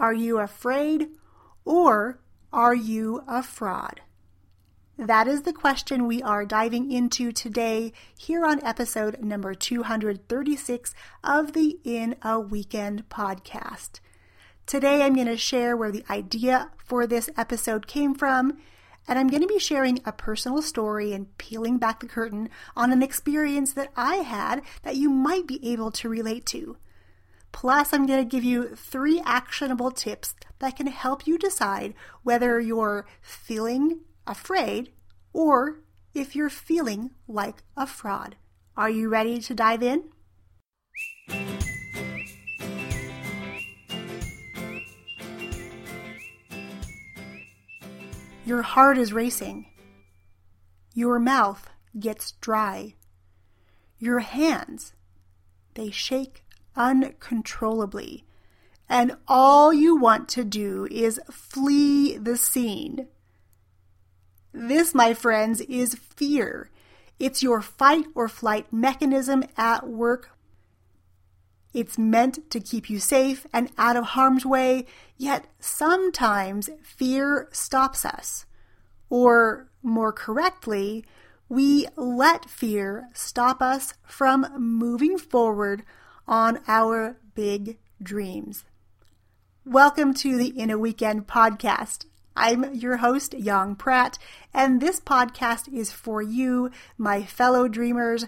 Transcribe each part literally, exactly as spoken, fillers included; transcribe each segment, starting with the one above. Are you afraid or are you a fraud? That is the question we are diving into today here on episode number two hundred thirty-six of the In a Weekend podcast. Today I'm going to share where the idea for this episode came from, and I'm going to be sharing a personal story and peeling back the curtain on an experience that I had that you might be able to relate to. Plus, I'm going to give you three actionable tips that can help you decide whether you're feeling afraid or if you're feeling like a fraud. Are you ready to dive in? Your heart is racing. Your mouth gets dry. Your hands, they shake uncontrollably. And all you want to do is flee the scene. This, my friends, is fear. It's your fight or flight mechanism at work. It's meant to keep you safe and out of harm's way, yet sometimes fear stops us. Or, more correctly, we let fear stop us from moving forward on our big dreams. Welcome to the In a Weekend podcast. I'm your host, Yang Pratt, and this podcast is for you, my fellow dreamers,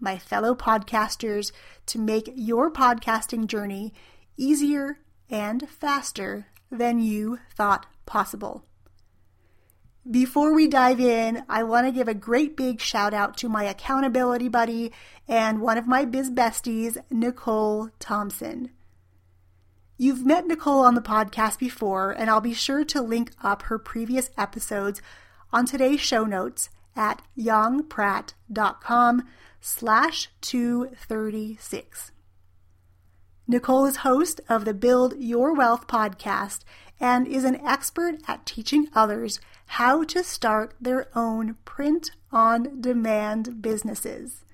my fellow podcasters, to make your podcasting journey easier and faster than you thought possible. Before we dive in, I want to give a great big shout out to my accountability buddy and one of my biz besties, Nicole Thompson. You've met Nicole on the podcast before, and I'll be sure to link up her previous episodes on today's show notes at yang pratt dot com slash two thirty-six. Nicole is host of the Build Your Wealth podcast and is an expert at teaching others how to start their own print-on-demand businesses.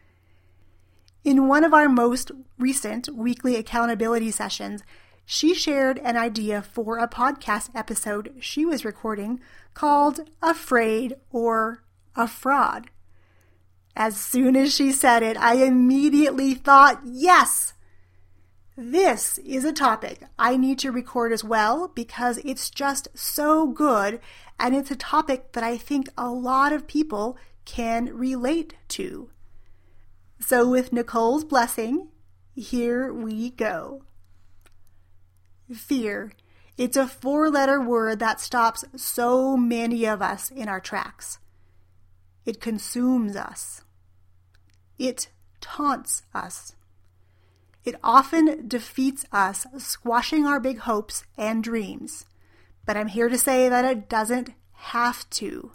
In one of our most recent weekly accountability sessions, she shared an idea for a podcast episode she was recording called Afraid or a Fraud. As soon as she said it, I immediately thought, yes, this is a topic I need to record as well because it's just so good and it's a topic that I think a lot of people can relate to. So with Nicole's blessing, here we go. Fear. It's a four-letter word that stops so many of us in our tracks. It consumes us. It taunts us. It often defeats us, squashing our big hopes and dreams. But I'm here to say that it doesn't have to.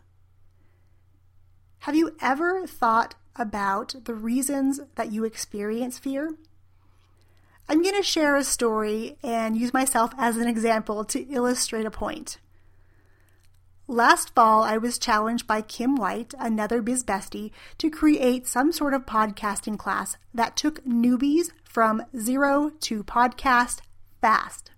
Have you ever thought about the reasons that you experience fear? I'm going to share a story and use myself as an example to illustrate a point. Last fall, I was challenged by Kim White, another biz bestie, to create some sort of podcasting class that took newbies from zero to podcast fast.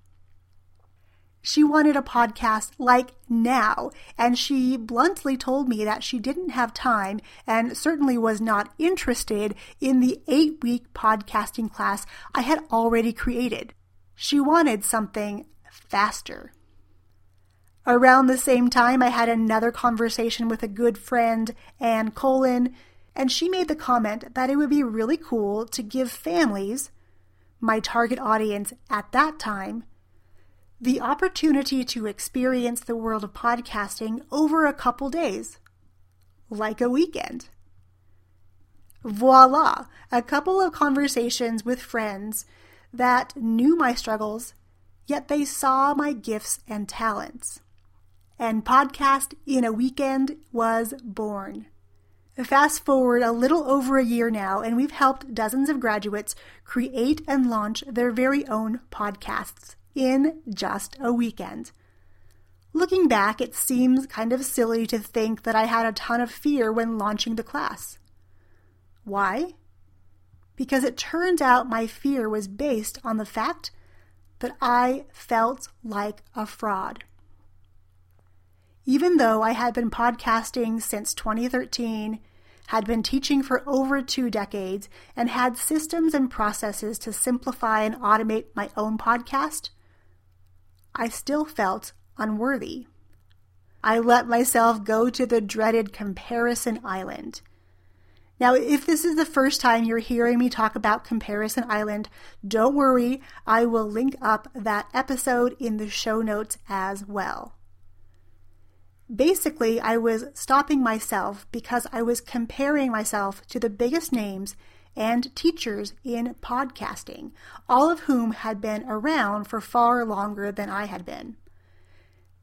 She wanted a podcast like now, and she bluntly told me that she didn't have time and certainly was not interested in the eight-week podcasting class I had already created. She wanted something faster. Around the same time, I had another conversation with a good friend, Anne Colon, and she made the comment that it would be really cool to give families, my target audience at that time, the opportunity to experience the world of podcasting over a couple days, like a weekend. Voila, a couple of conversations with friends that knew my struggles, yet they saw my gifts and talents. And Podcast In a Weekend was born. Fast forward a little over a year now, and we've helped dozens of graduates create and launch their very own podcasts in just a weekend. Looking back, it seems kind of silly to think that I had a ton of fear when launching the class. Why? Because it turns out my fear was based on the fact that I felt like a fraud. Even though I had been podcasting since twenty thirteen, had been teaching for over two decades, and had systems and processes to simplify and automate my own podcast, I still felt unworthy. I let myself go to the dreaded Comparison Island. Now, if this is the first time you're hearing me talk about Comparison Island, don't worry, I will link up that episode in the show notes as well. Basically, I was stopping myself because I was comparing myself to the biggest names and teachers in podcasting, all of whom had been around for far longer than I had been.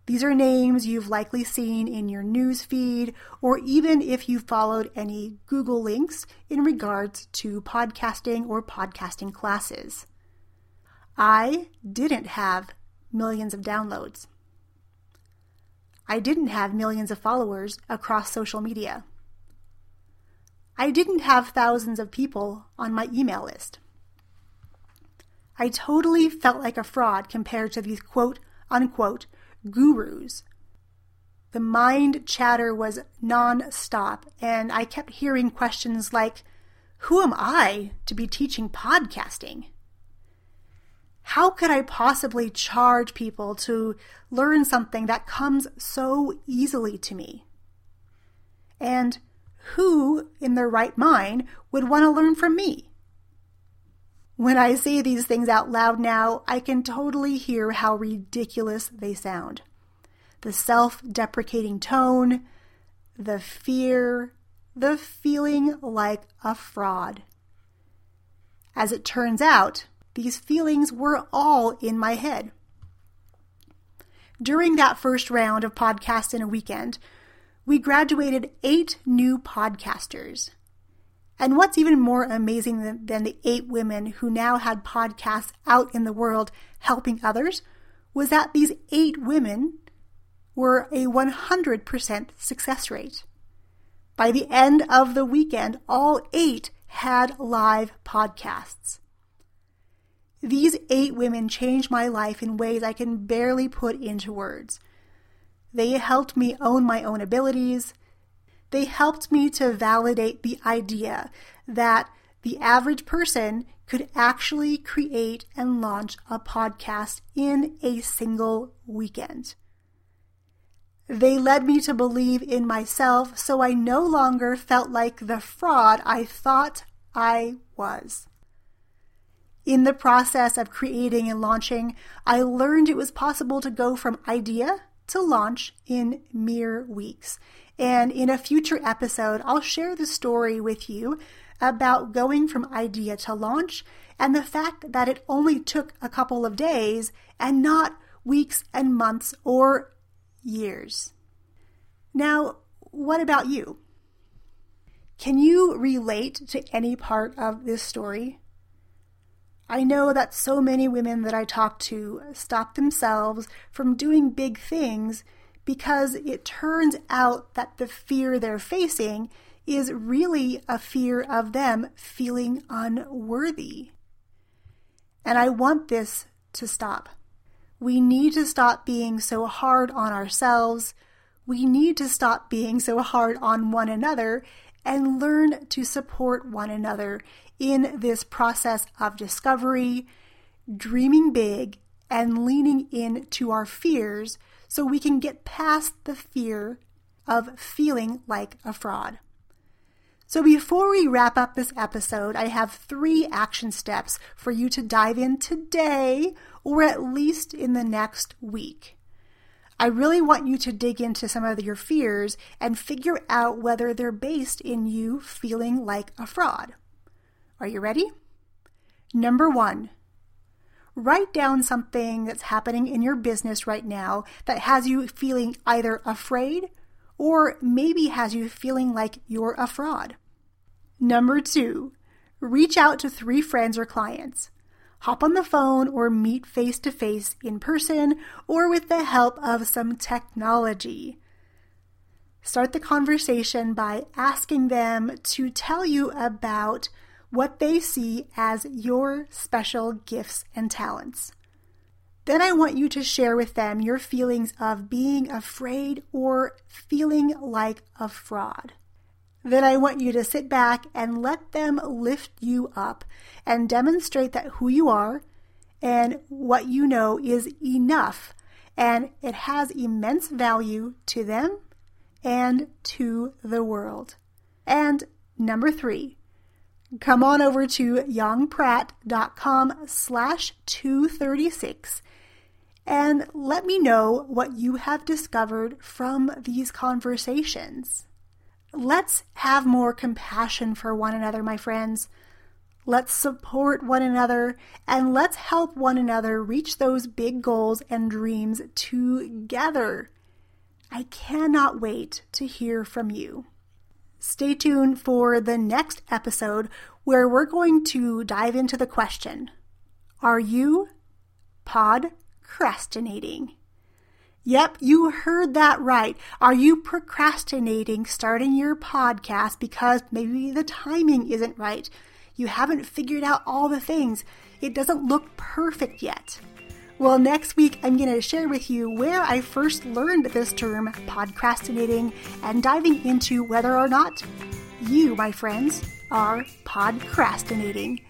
These are names you've likely seen in your news feed, or even if you followed any Google links in regards to podcasting or podcasting classes. I didn't have millions of downloads. I didn't have millions of followers across social media. I didn't have thousands of people on my email list. I totally felt like a fraud compared to these quote unquote gurus. The mind chatter was nonstop, and I kept hearing questions like, who am I to be teaching podcasting? How could I possibly charge people to learn something that comes so easily to me? And who in their right mind would want to learn from me? When I say these things out loud now, I can totally hear how ridiculous they sound. The self-deprecating tone, the fear, the feeling like a fraud. As it turns out, these feelings were all in my head. During that first round of Podcast in a Weekend, we graduated eight new podcasters. And what's even more amazing than, than the eight women who now had podcasts out in the world helping others was that these eight women were a one hundred percent success rate. By the end of the weekend, all eight had live podcasts. These eight women changed my life in ways I can barely put into words. They helped me own my own abilities. They helped me to validate the idea that the average person could actually create and launch a podcast in a single weekend. They led me to believe in myself, so I no longer felt like the fraud I thought I was. In the process of creating and launching, I learned it was possible to go from idea to launch in mere weeks. And in a future episode, I'll share the story with you about going from idea to launch and the fact that it only took a couple of days and not weeks and months or years. Now, what about you? Can you relate to any part of this story? I know that so many women that I talk to stop themselves from doing big things because it turns out that the fear they're facing is really a fear of them feeling unworthy. And I want this to stop. We need to stop being so hard on ourselves. We need to stop being so hard on one another and learn to support one another in this process of discovery, dreaming big, and leaning into our fears so we can get past the fear of feeling like a fraud. So before we wrap up this episode, I have three action steps for you to dive in today, or at least in the next week. I really want you to dig into some of your fears and figure out whether they're based in you feeling like a fraud. Are you ready? Number one, write down something that's happening in your business right now that has you feeling either afraid or maybe has you feeling like you're a fraud. Number two, reach out to three friends or clients. Hop on the phone or meet face-to-face in person or with the help of some technology. Start the conversation by asking them to tell you about what they see as your special gifts and talents. Then I want you to share with them your feelings of being afraid or feeling like a fraud. Then I want you to sit back and let them lift you up and demonstrate that who you are and what you know is enough, and it has immense value to them and to the world. And number three, come on over to yang pratt dot com slash two thirty-six and let me know what you have discovered from these conversations. Let's have more compassion for one another, my friends. Let's support one another, and let's help one another reach those big goals and dreams together. I cannot wait to hear from you. Stay tuned for the next episode where we're going to dive into the question, are you podcrastinating? Yep, you heard that right. Are you procrastinating starting your podcast because maybe the timing isn't right? You haven't figured out all the things. It doesn't look perfect yet. Well, next week, I'm going to share with you where I first learned this term, podcrastinating, and diving into whether or not you, my friends, are podcrastinating.